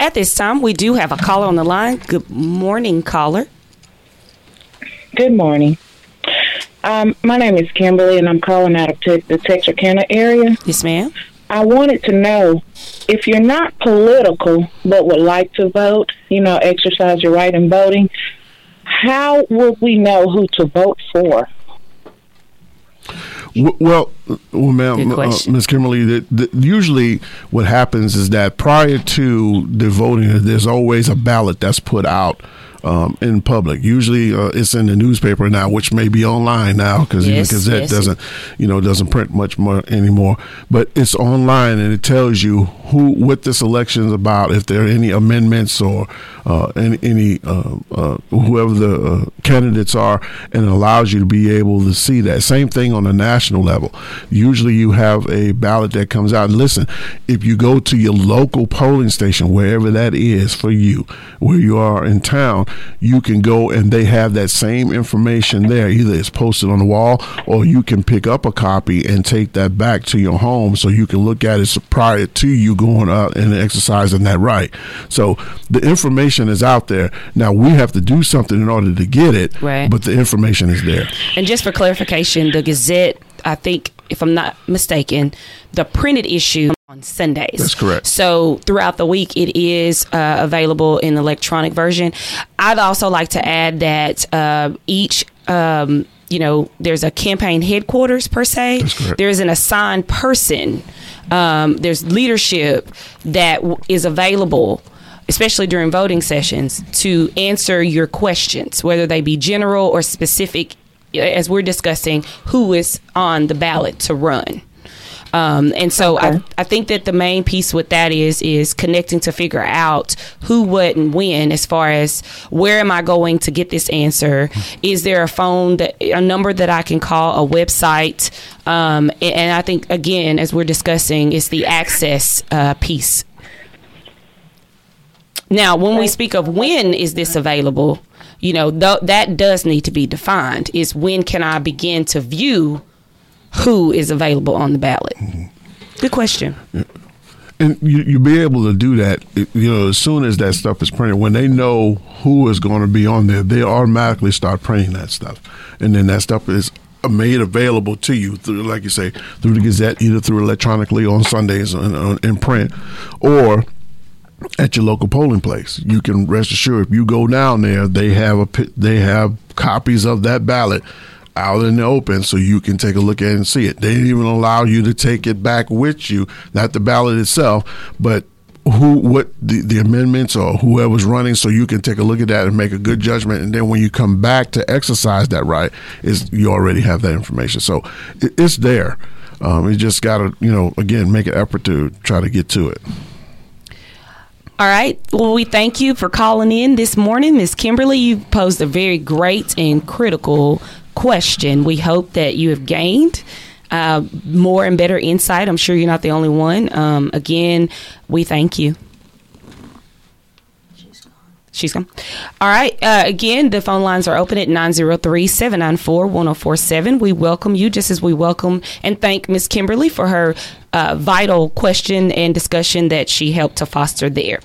At this time, we do have a caller on the line. Good morning, caller. Good morning. My name is Kimberly, and I'm calling out of the Texarkana area. Yes, ma'am. I wanted to know, if you're not political but would like to vote, you know, exercise your right in voting, how would we know who to vote for? Well, ma'am, Ms. Kimberly, usually what happens is that prior to the voting, there's always a ballot that's put out in public. Usually it's in the newspaper now, which may be online now because the Gazette doesn't print much more anymore. But it's online and it tells you what this election is about, if there are any amendments or whoever the candidates are, and it allows you to be able to see that. Same thing on the national level. Usually you have a ballot that comes out. And listen, if you go to your local polling station, wherever that is for you, where you are in town, you can go and they have that same information there. Either it's posted on the wall or you can pick up a copy and take that back to your home so you can look at it prior to you going out and exercising that right. So the information is out there. Now we have to do something in order to get it, right, but the information is there. And just for clarification, the Gazette, I think, if I'm not mistaken, the printed issue on Sundays. That's correct. So throughout the week, it is available in electronic version. I'd also like to add that each there's a campaign headquarters per se. There is an assigned person. There's leadership that is available, especially during voting sessions, to answer your questions, whether they be general or specific, as we're discussing, who is on the ballot to run. And so I think that the main piece with that is connecting to figure out who, what, and when, as far as where am I going to get this answer? Is there a number that I can call, a website? And I think, again, as we're discussing, it's the access piece. Now, when we speak of when is this available, that does need to be defined, is when can I begin to view who is available on the ballot? Mm-hmm. Good question. Yeah. And you'll be able to do that, as soon as that stuff is printed. When they know who is going to be on there, they automatically start printing that stuff. And then that stuff is made available to you through, like you say, through the Gazette, either through electronically on Sundays in print or at your local polling place. You can rest assured, if you go down there, they have copies of that ballot out in the open, so you can take a look at it and see it. They didn't even allow you to take it back with you, not the ballot itself, but the amendments or whoever's running, so you can take a look at that and make a good judgment. And then when you come back to exercise that right, you already have that information. So it's there. You just got to, again, make an effort to try to get to it. All right. Well, we thank you for calling in this morning, Ms. Kimberly. You posed a very great and critical question. We hope that you have gained more and better insight. I'm sure you're not the only one. Again, we thank you. She's gone. All right. Again, the phone lines are open at 903-794-1047. We welcome you, just as we welcome and thank Ms. Kimberly for her vital question and discussion that she helped to foster there.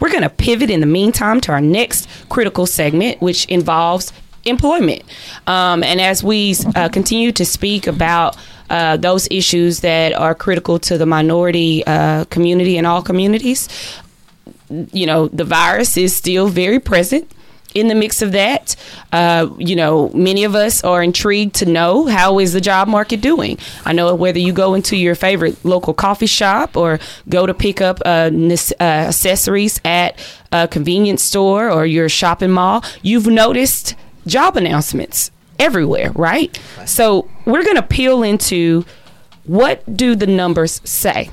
We're going to pivot in the meantime to our next critical segment, which involves employment. And as we continue to speak about those issues that are critical to the minority community and all communities, the virus is still very present in the mix of that. Many of us are intrigued to know, how is the job market doing? I know whether you go into your favorite local coffee shop or go to pick up accessories at a convenience store or your shopping mall, you've noticed job announcements everywhere, right? So we're going to peel into, what do the numbers say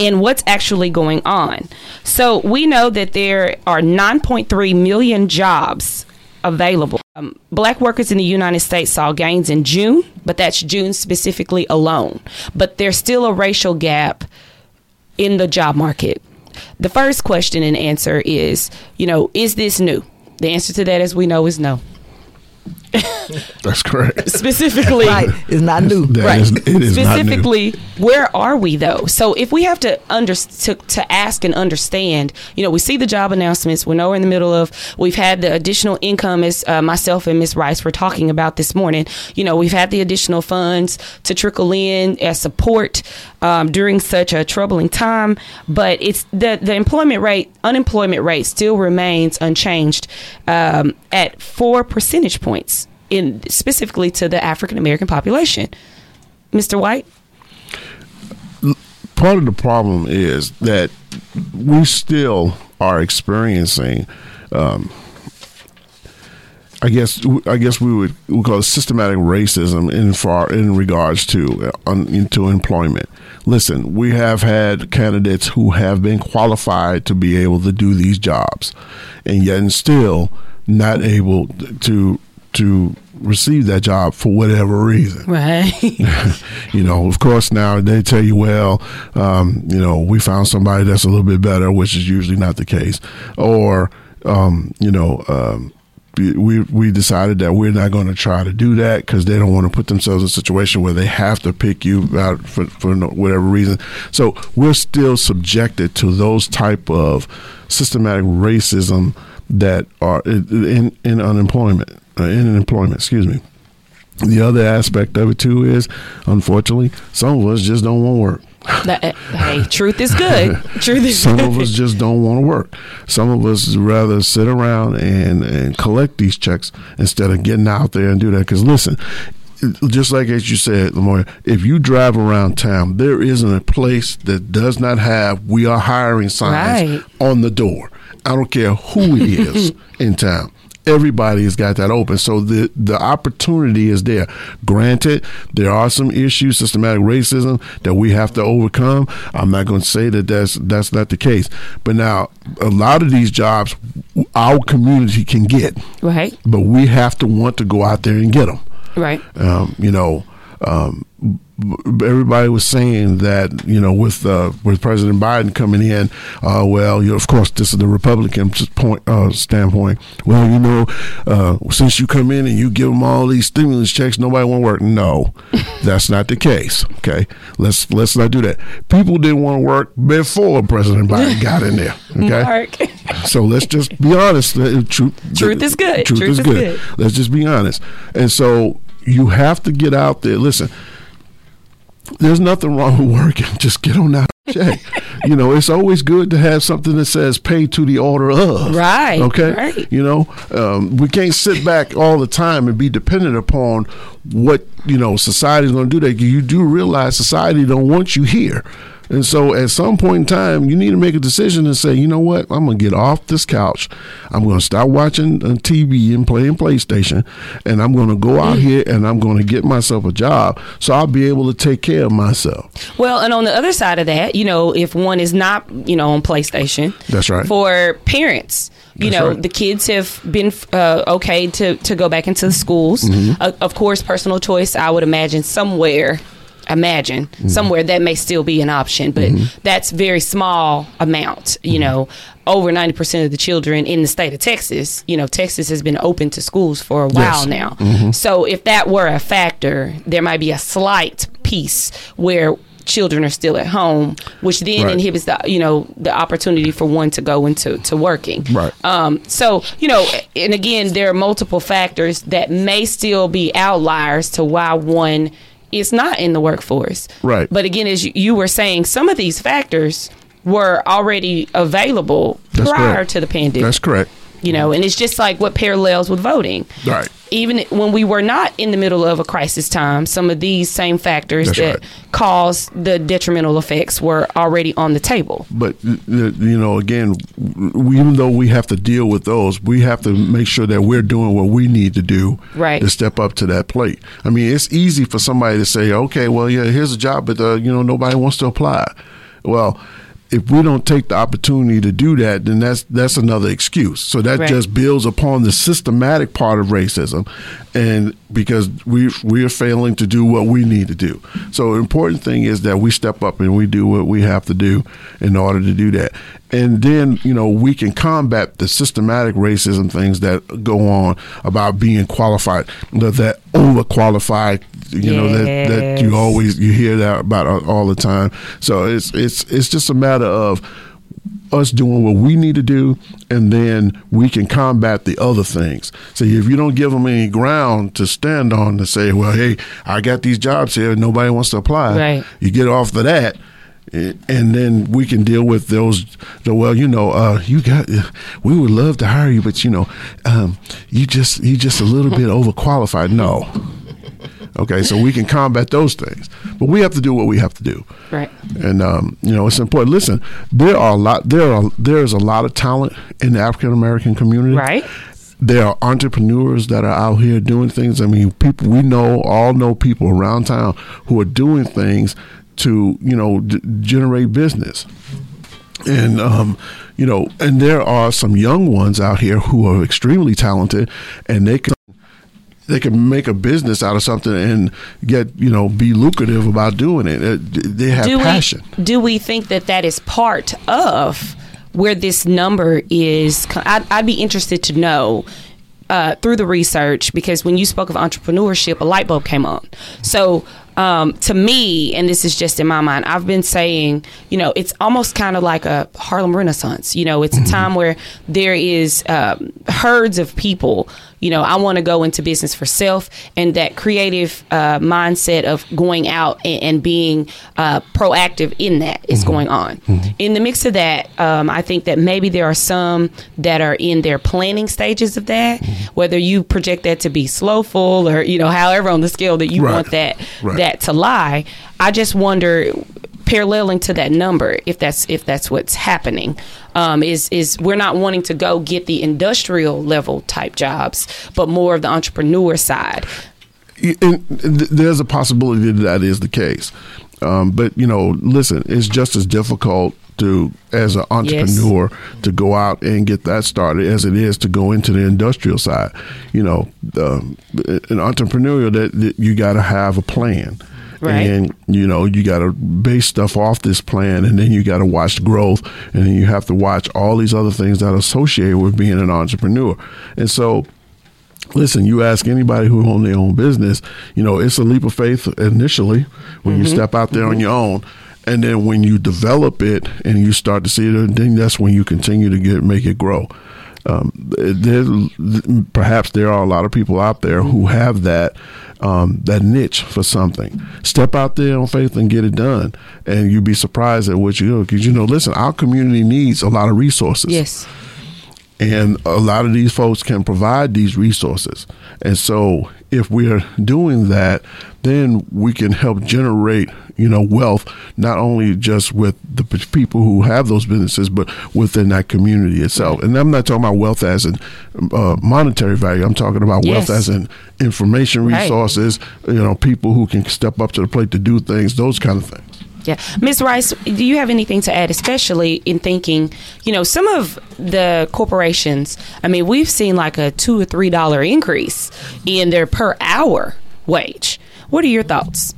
and what's actually going on? So we know that there are 9.3 million jobs available. Black workers in the United States saw gains in June, but that's June specifically alone. But there's still a racial gap in the job market. The first question and answer is, is this new? The answer to that, as we know, is no. That's correct. Specifically. Right. It's not new. Right. It is specifically, not new. Where are we, though? So if we have to ask and understand, we see the job announcements. We know we're in the middle of, we've had the additional income, as myself and Ms. Rice were talking about this morning. We've had the additional funds to trickle in as support during such a troubling time. But it's the unemployment rate still remains unchanged at 4 percentage points specifically to the African American population. Mr. White? Part of the problem is that we still are experiencing, I guess we call it systematic racism in regards to into employment. Listen, we have had candidates who have been qualified to be able to do these jobs, and yet and still not able to receive that job for whatever reason. Right. Of course, now they tell you, well, we found somebody that's a little bit better, which is usually not the case, or we decided that we're not going to try to do that because they don't want to put themselves in a situation where they have to pick you out for whatever reason. So we're still subjected to those type of systematic racism that are in employment. The other aspect of it, too, is, unfortunately, some of us just don't want to work. Hey, truth is good. Some of us just don't want to work. Some of us rather sit around and collect these checks instead of getting out there and do that. Because, listen, just like as you said, LaMoya, if you drive around town, there isn't a place that does not have "we are hiring" signs on the door. I don't care who it is in town. Everybody has got that open. So the opportunity is there. Granted, there are some issues, systematic racism, that we have to overcome. I'm not going to say that that's not the case. But now, a lot of these jobs, our community can get. Right. But we have to want to go out there and get them. Right. Everybody was saying that, with President Biden coming in, of course, this is the Republican standpoint. Well, since you come in and you give them all these stimulus checks, nobody won't work. No, that's not the case. Okay, let's not do that. People didn't want to work before President Biden got in there. Okay, Mark. So let's just be honest. Truth is good. Truth is good. Let's just be honest. And so you have to get out there. Listen. There's nothing wrong with working. Just get on out and check. It's always good to have something that says "pay to the order of." Right. Okay. Right. We can't sit back all the time and be dependent upon what society's going to do. That you do realize society don't want you here, and so at some point in time, you need to make a decision and say, you know what, I'm going to get off this couch. I'm going to stop watching TV and playing PlayStation, and I'm going to go out here and I'm going to get myself a job so I'll be able to take care of myself. Well, and on the other side of that, if one is not, on PlayStation. That's right. For parents, the kids have been okay to go back into the schools. Mm-hmm. Of course, personal choice, I would imagine somewhere that may still be an option, but that's very small amount. Over 90% of the children in the state of Texas, Texas has been open to schools for a while now. Mm-hmm. So if that were a factor, there might be a slight piece where children are still at home, which then inhibits the opportunity for one to go into working. Right. And again, there are multiple factors that may still be outliers to why one is not in the workforce. Right. But again, as you were saying, some of these factors were already available prior to the pandemic. That's correct. And it's just like what parallels with voting. Right. Even when we were not in the middle of a crisis time, some of these same factors caused the detrimental effects were already on the table. But, again, even though we have to deal with those, we have to make sure that we're doing what we need to do to step up to that plate. I mean, it's easy for somebody to say, okay, well, yeah, here's a job, but, nobody wants to apply. Well, if we don't take the opportunity to do that, then that's another excuse. So that just builds upon the systematic part of racism, and because we are failing to do what we need to do. So the important thing is that we step up and we do what we have to do in order to do that. And then, you know, we can combat the systematic racism things that go on about being qualified, that overqualified, you know, that you always, you hear that about all the time. So it's just a matter of us doing what we need to do, and then we can combat the other things. So if you don't give them any ground to stand on to say, well, hey, I got these jobs here, nobody wants to apply. Right. You get off of that, and then we can deal with those. Well, you know, you got. We would love to hire you, but you know, you just a little bit overqualified. No. Okay, so we can combat those things, but we have to do what we have to do. Right. And you know, it's important. Listen, there is a lot of talent in the African American community. Right. There are entrepreneurs that are out here doing things. I mean, people we know, all know people around town who are doing things to, you know, generate business. And, you know, and there are some young ones out here who are extremely talented, and they can make a business out of something and get, you know, be lucrative about doing it. They have passion. Do we think that is part of where this number is? I'd be interested to know. Through the research, because when you spoke of entrepreneurship, a light bulb came on. So to me, and this is just in my mind, I've been saying, you know, it's almost kind of like a Harlem Renaissance. You know, it's a time where there is herds of people. You know, I want to go into business for self, and that creative mindset of going out and being proactive in that is going on. In the mix of that, I think that maybe there are some that are in their planning stages of that, whether you project that to be slowful or, you know, however on the scale that you want that to lie. I just wonder, paralleling to that number, if that's what's happening, is we're not wanting to go get the industrial level type jobs, but more of the entrepreneur side. And there's a possibility that is the case. But, you know, listen, it's just as difficult as an entrepreneur to go out and get that started as it is to go into the industrial side. You know, an entrepreneurial, that you got to have a plan. Right. And, you know, you got to base stuff off this plan, and then you got to watch growth, and then you have to watch all these other things that are associated with being an entrepreneur. And so, listen, you ask anybody who owns their own business, you know, it's a leap of faith initially when you step out there on your own. And then when you develop it and you start to see it, then that's when you continue to make it grow. Perhaps there are a lot of people out there who have that niche for something. Step out there on faith and get it done, and you'd be surprised at what you do. Because, you know, listen, our community needs a lot of resources. Yes. And a lot of these folks can provide these resources. And so if we're doing that, then we can help generate, you know, wealth, not only just with the people who have those businesses, but within that community itself. And I'm not talking about wealth as in monetary value. I'm talking about wealth as in information resources, you know, people who can step up to the plate to do things, those kind of things. Yeah. Ms. Rice, do you have anything to add, especially in thinking, you know, some of the corporations, I mean, we've seen like a $2 or $3 increase in their per hour wage. What are your thoughts?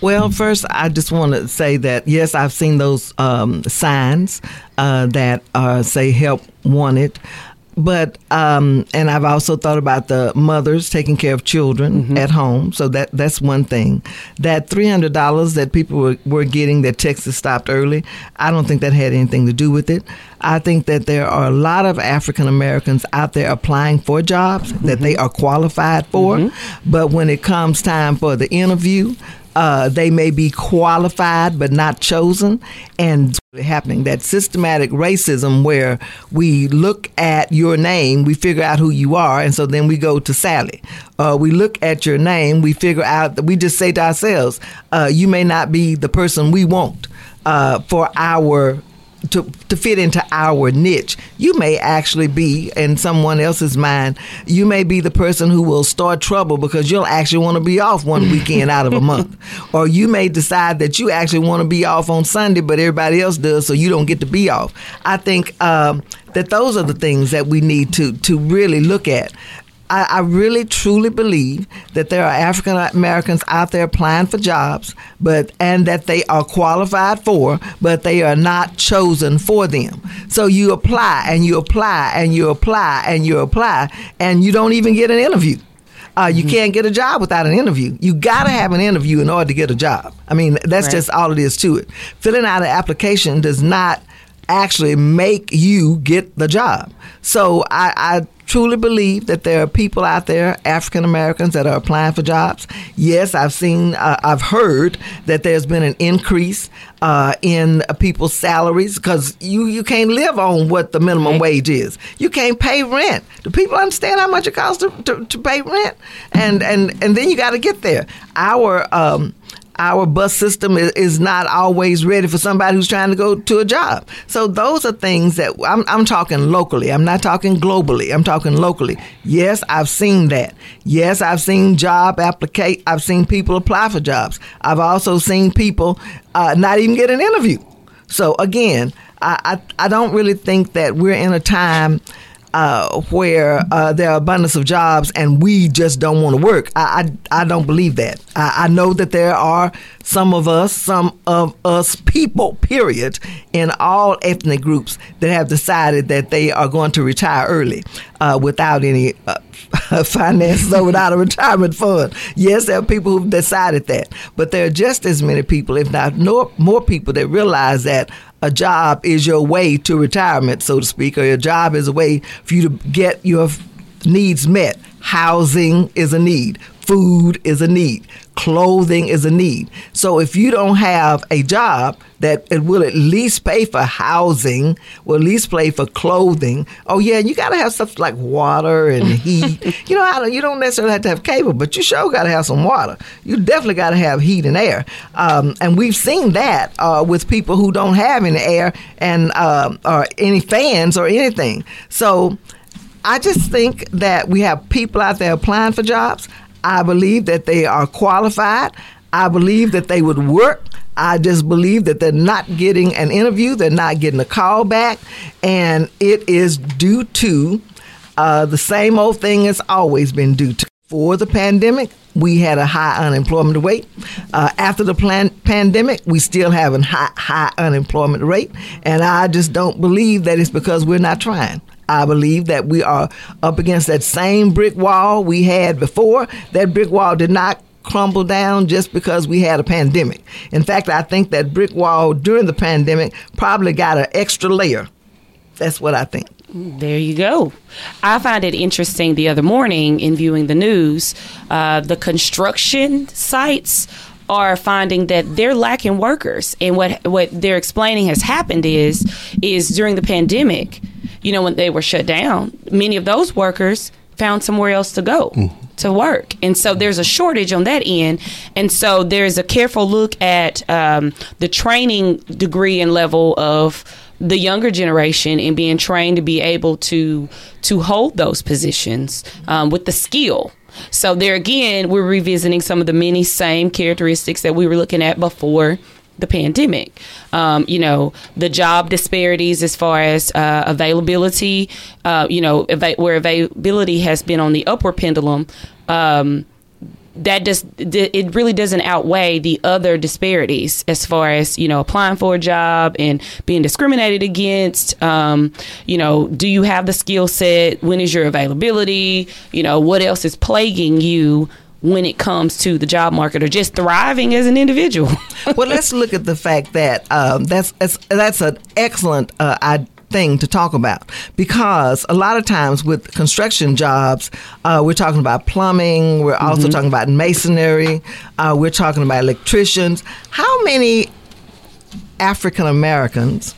Well, first, I just want to say that, yes, I've seen those signs that say help wanted. But and I've also thought about the mothers taking care of children at home. So that's one thing. That $300 that people were getting that Texas stopped early, I don't think that had anything to do with it. I think that there are a lot of African Americans out there applying for jobs that they are qualified for. But when it comes time for the interview, they may be qualified but not chosen, and happening that systematic racism where we look at your name, we figure out who you are, and so then we go to Sally. We look at your name, we figure out that we just say to ourselves, you may not be the person we want for our to fit into our niche. You may actually be, in someone else's mind, you may be the person who will start trouble because you'll actually want to be off one weekend out of a month. Or you may decide that you actually want to be off on Sunday, but everybody else does, so you don't get to be off. I think that those are the things that we need to really look at. I really, truly believe that there are African Americans out there applying for jobs, and that they are qualified for, but they are not chosen for them. So you apply, and you apply, and you apply, and you apply, and you don't even get an interview. You can't get a job without an interview. You got to have an interview in order to get a job. I mean, that's right. Just all it is to it. Filling out an application does not actually make you get the job. So I truly believe that there are people out there, African Americans, that are applying for jobs. Yes, I've heard that there's been an increase in people's salaries, because you can't live on what the minimum wage is. You can't pay rent. Do people understand how much it costs to pay rent? And then you got to get there. Our bus system is not always ready for somebody who's trying to go to a job. So those are things that I'm talking locally. I'm not talking globally. I'm talking locally. Yes, I've seen that. Yes, I've seen I've seen people apply for jobs. I've also seen people not even get an interview. So again, I don't really think that we're in a time where there are abundance of jobs and we just don't want to work. I don't believe that. I know that there are some of us people, period, in all ethnic groups that have decided that they are going to retire early without any finances or without a retirement fund. Yes, there are people who've decided that. But there are just as many people, if not more people, that realize that a job is your way to retirement, so to speak, or your job is a way for you to get your needs met. Housing is a need. Food is a need. Clothing is a need. So if you don't have a job that it will at least pay for housing, will at least pay for clothing. Oh, yeah, you got to have stuff like water and heat. You don't necessarily have to have cable, but you sure got to have some water. You definitely got to have heat and air. And we've seen that with people who don't have any air and or any fans or anything. So I just think that we have people out there applying for jobs. I believe that they are qualified. I believe that they would work. I just believe that they're not getting an interview. They're not getting a call back. And it is due to the same old thing it's always been due to. Before the pandemic, we had a high unemployment rate. After the pandemic, we still have a high unemployment rate. And I just don't believe that it's because we're not trying. I believe that we are up against that same brick wall we had before. That brick wall did not crumble down just because we had a pandemic. In fact, I think that brick wall during the pandemic probably got an extra layer. That's what I think. There you go. I find it interesting the other morning in viewing the news, the construction sites are finding that they're lacking workers. And what they're explaining has happened is during the pandemic, when they were shut down, many of those workers found somewhere else to go to work. And so there's a shortage on that end. And so there's a careful look at the training degree and level of the younger generation and being trained to be able to hold those positions with the skill. So there again, we're revisiting some of the many same characteristics that we were looking at before the pandemic. The job disparities as far as availability, where availability has been on the upward pendulum, it really doesn't outweigh the other disparities as far as, applying for a job and being discriminated against. Do you have the skill set? When is your availability? What else is plaguing you when it comes to the job market or just thriving as an individual? Well, let's look at the fact that that's an excellent thing to talk about, because a lot of times with construction jobs, we're talking about plumbing, we're also talking about masonry, we're talking about electricians. How many African Americans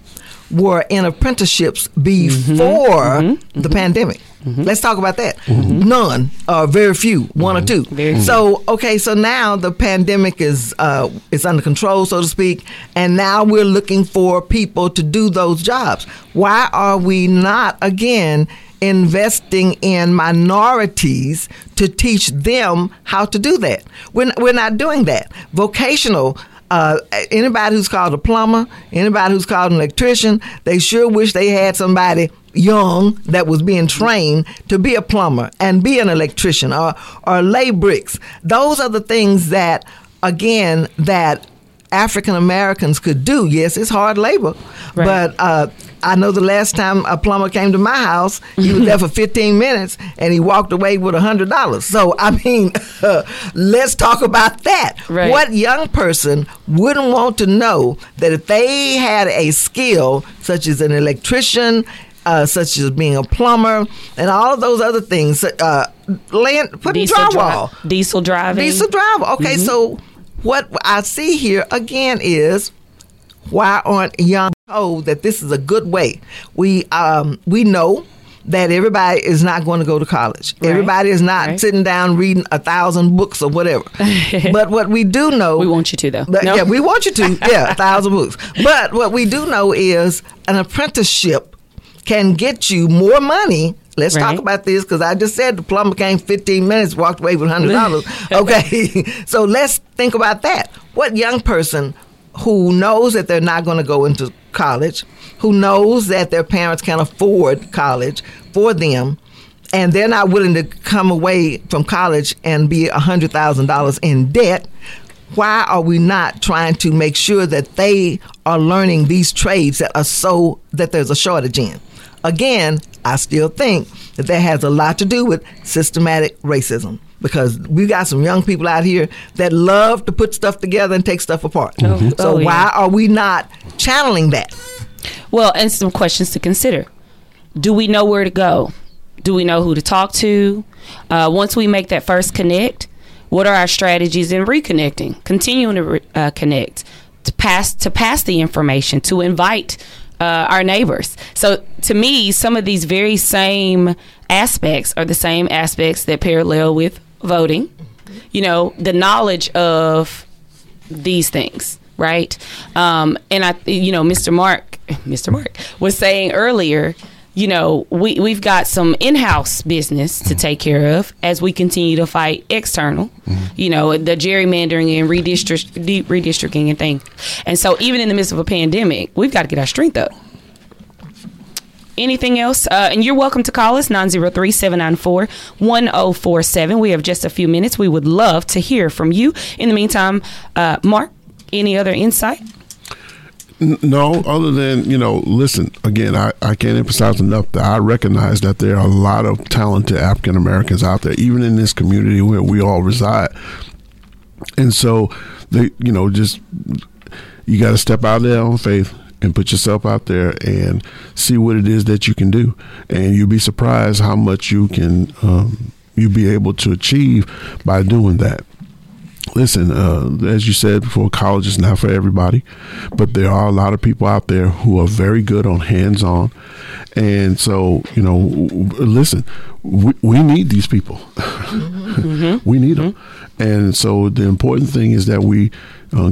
were in apprenticeships before the pandemic. Let's talk about that. None, or very few, one or two. So, okay, so now the pandemic is under control, so to speak, and now we're looking for people to do those jobs. Why are we not, again, investing in minorities to teach them how to do that? We're not doing that. Vocational, anybody who's called a plumber, anybody who's called an electrician, they sure wish they had somebody young that was being trained to be a plumber and be an electrician or lay bricks. Those are the things that, again, that African Americans could do. Yes, it's hard labor, right. But I know the last time a plumber came to my house, he was there for 15 minutes and he walked away with $100. So, I mean, let's talk about that. Right. What young person wouldn't want to know that if they had a skill such as an electrician, such as being a plumber and all of those other things, putting drywall. Diesel driving. Diesel drywall. Okay, so what I see here again is why aren't young told that this is a good way? We know that everybody is not going to go to college. Right. Everybody is not sitting down reading 1,000 books or whatever. But what we do know... We want you to, though. Yeah, we want you to. Yeah, 1,000 books. But what we do know is an apprenticeship can get you more money. Let's talk about this, because I just said the plumber came 15 minutes, walked away with $100. Okay, so let's think about that. What young person who knows that they're not going to go into college, who knows that their parents can't afford college for them, and they're not willing to come away from college and be $100,000 in debt, why are we not trying to make sure that they are learning these trades that are so that there's a shortage in? Again, I still think that that has a lot to do with systematic racism, because we got some young people out here that love to put stuff together and take stuff apart. So why are we not channeling that? Well, and some questions to consider. Do we know where to go? Do we know who to talk to? Once we make that first connect, what are our strategies in reconnecting, continuing to connect, to pass the information, to invite our neighbors. So to me, some of these very same aspects are the same aspects that parallel with voting. You know, the knowledge of these things, right? And I, you know, Mr. Mark was saying earlier, you know, we've got some in-house business to take care of as we continue to fight external, you know, the gerrymandering and redistricting and things. And so even in the midst of a pandemic, we've got to get our strength up. Anything else? And you're welcome to call us, 903-794-1047. We have just a few minutes. We would love to hear from you. In the meantime, Mark, any other insight? No, other than, you know, listen, again, I can't emphasize enough that I recognize that there are a lot of talented African Americans out there, even in this community where we all reside. And so, they, you know, just you got to step out there on faith and put yourself out there and see what it is that you can do. And you'll be surprised how much you can you'll be able to achieve by doing that. Listen, as you said before, college is not for everybody, but there are a lot of people out there who are very good on hands-on. And so, you know, listen, we need these people. We need them. And so the important thing is that we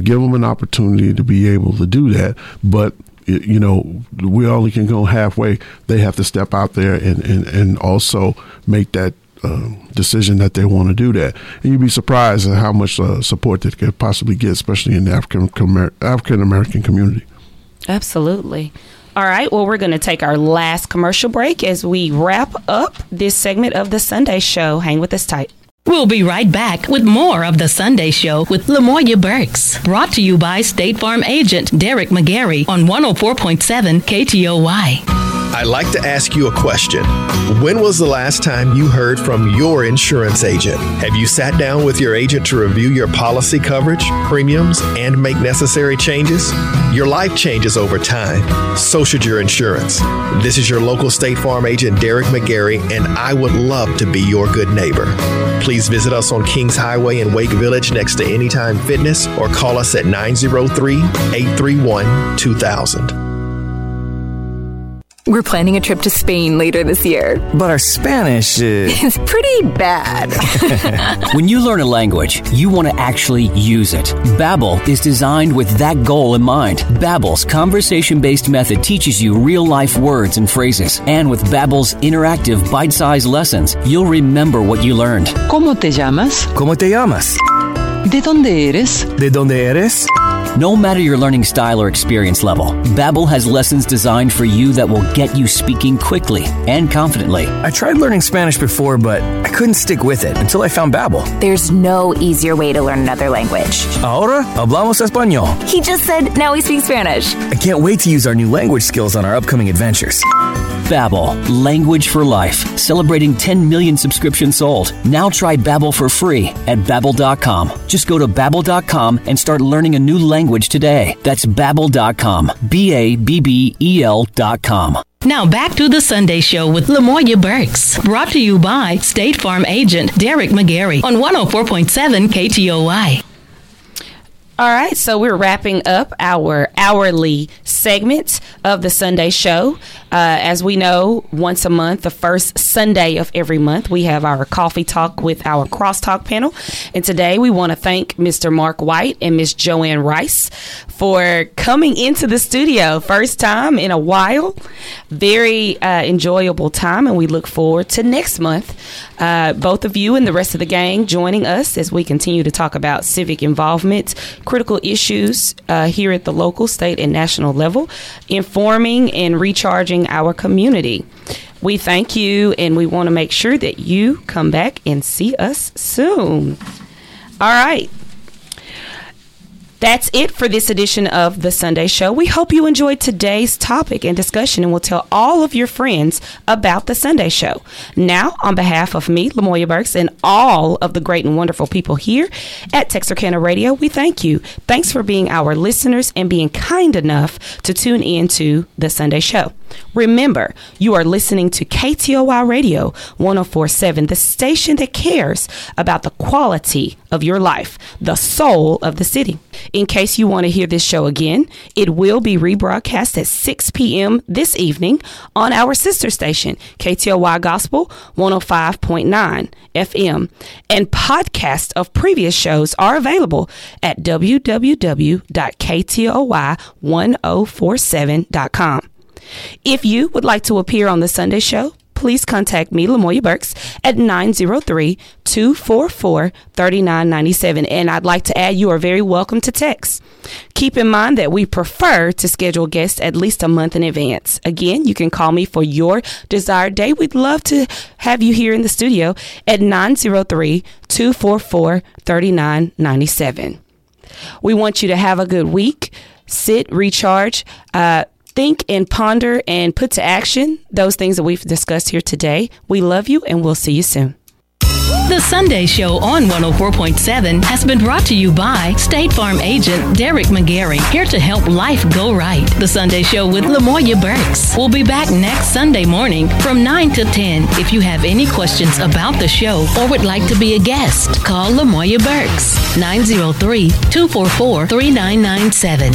give them an opportunity to be able to do that. But, you know, we only can go halfway. They have to step out there and also make that decision that they want to do that. And you'd be surprised at how much support that could possibly get, especially in the African-American community. Absolutely. All right. Well, we're going to take our last commercial break as we wrap up this segment of the Sunday Show. Hang with us tight. We'll be right back with more of The Sunday Show with LaMoya Burks. Brought to you by State Farm agent Derek McGarry on 104.7 KTOY. I'd like to ask you a question. When was the last time you heard from your insurance agent? Have you sat down with your agent to review your policy coverage, premiums, and make necessary changes? Your life changes over time. So should your insurance. This is your local State Farm agent Derek McGarry, and I would love to be your good neighbor. Please visit us on Kings Highway in Wake Village next to Anytime Fitness or call us at 903-831-2000. We're planning a trip to Spain later this year. But our Spanish is pretty bad. When you learn a language, you want to actually use it. Babbel is designed with that goal in mind. Babbel's conversation-based method teaches you real-life words and phrases. And with Babbel's interactive bite-sized lessons, you'll remember what you learned. ¿Cómo te llamas? ¿Cómo te llamas? ¿De dónde eres? ¿De dónde eres? No matter your learning style or experience level, Babbel has lessons designed for you that will get you speaking quickly and confidently. I tried learning Spanish before, but I couldn't stick with it until I found Babbel. There's no easier way to learn another language. Ahora hablamos español. He just said, now we speak Spanish. I can't wait to use our new language skills on our upcoming adventures. Babbel, language for life. Celebrating 10 million subscriptions sold. Now try Babbel for free at Babbel.com. Just go to Babbel.com and start learning a new language today. That's Babbel.com. Babbel.com. Now back to the Sunday Show with LaMoya Burks. Brought to you by State Farm agent Derek McGarry on 104.7 KTOY. All right, so we're wrapping up our hourly segment of the Sunday Show. As we know, once a month, the first Sunday of every month, we have our coffee talk with our crosstalk panel. And today we want to thank Mr. Mark White and Miss Joanne Rice for coming into the studio. First time in a while. Very enjoyable time, and we look forward to next month. Both of you and the rest of the gang joining us as we continue to talk about civic involvement, critical issues here at the local, state, and national level, informing and recharging our community. We thank you, and we want to make sure that you come back and see us soon. All right. That's it for this edition of The Sunday Show. We hope you enjoyed today's topic and discussion, and will tell all of your friends about The Sunday Show. Now, on behalf of me, LaMoya Burks, and all of the great and wonderful people here at Texarkana Radio, we thank you. Thanks for being our listeners and being kind enough to tune in to The Sunday Show. Remember, you are listening to KTOY Radio 104.7, the station that cares about the quality of your life, the soul of the city. In case you want to hear this show again, it will be rebroadcast at 6 p.m. this evening on our sister station, KTOY Gospel 105.9 FM. And podcasts of previous shows are available at www.ktoy1047.com. If you would like to appear on The Sunday Show, please contact me, LaMoya Burks, at 903-244-3997. And I'd like to add, you are very welcome to text. Keep in mind that we prefer to schedule guests at least a month in advance. Again, you can call me for your desired day. We'd love to have you here in the studio at 903-244-3997. We want you to have a good week. Sit, recharge, think and ponder and put to action those things that we've discussed here today. We love you, and we'll see you soon. The Sunday Show on 104.7 has been brought to you by State Farm agent Derek McGarry, here to help life go right. The Sunday Show with LaMoya Burks. We'll be back next Sunday morning from 9 to 10. If you have any questions about the show or would like to be a guest, call LaMoya Burks, 903-244-3997.